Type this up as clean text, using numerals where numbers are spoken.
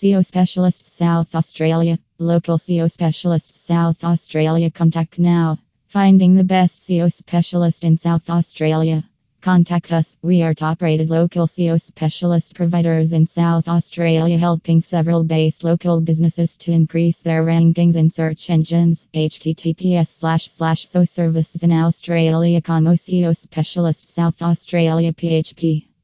SEO Specialists South Australia. Local SEO Specialists South Australia. Contact now. Finding the best SEO specialist in South Australia. Contact us. We are top-rated local SEO specialist providers in South Australia, helping several based local businesses to increase their rankings in search engines. https://SEO services in Australia, SEO specialist South Australia, PHP.